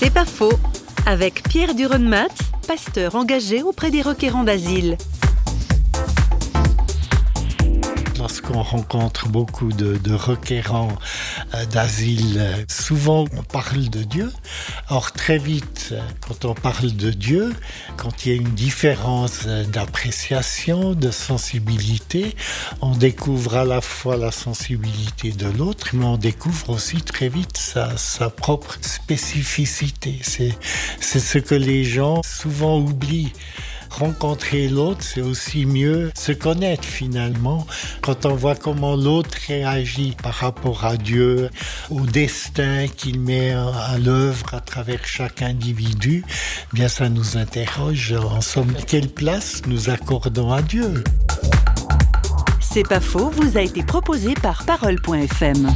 C'est pas faux, avec Pierre Durenmat, pasteur engagé auprès des requérants d'asile. Lorsqu'on rencontre beaucoup de requérants d'asile, souvent on parle de Dieu. Or très vite, quand on parle de Dieu, quand il y a une différence d'appréciation, de sensibilité, on découvre à la fois la sensibilité de l'autre, mais on découvre aussi très vite sa propre spécificité. C'est ce que les gens souvent oublient. Rencontrer l'autre, c'est aussi mieux se connaître finalement. Quand on voit comment l'autre réagit par rapport à Dieu, au destin qu'il met à l'œuvre à travers chaque individu, eh bien ça nous interroge en somme quelle place nous accordons à Dieu. C'est pas faux, vous a été proposé par Parole.fm.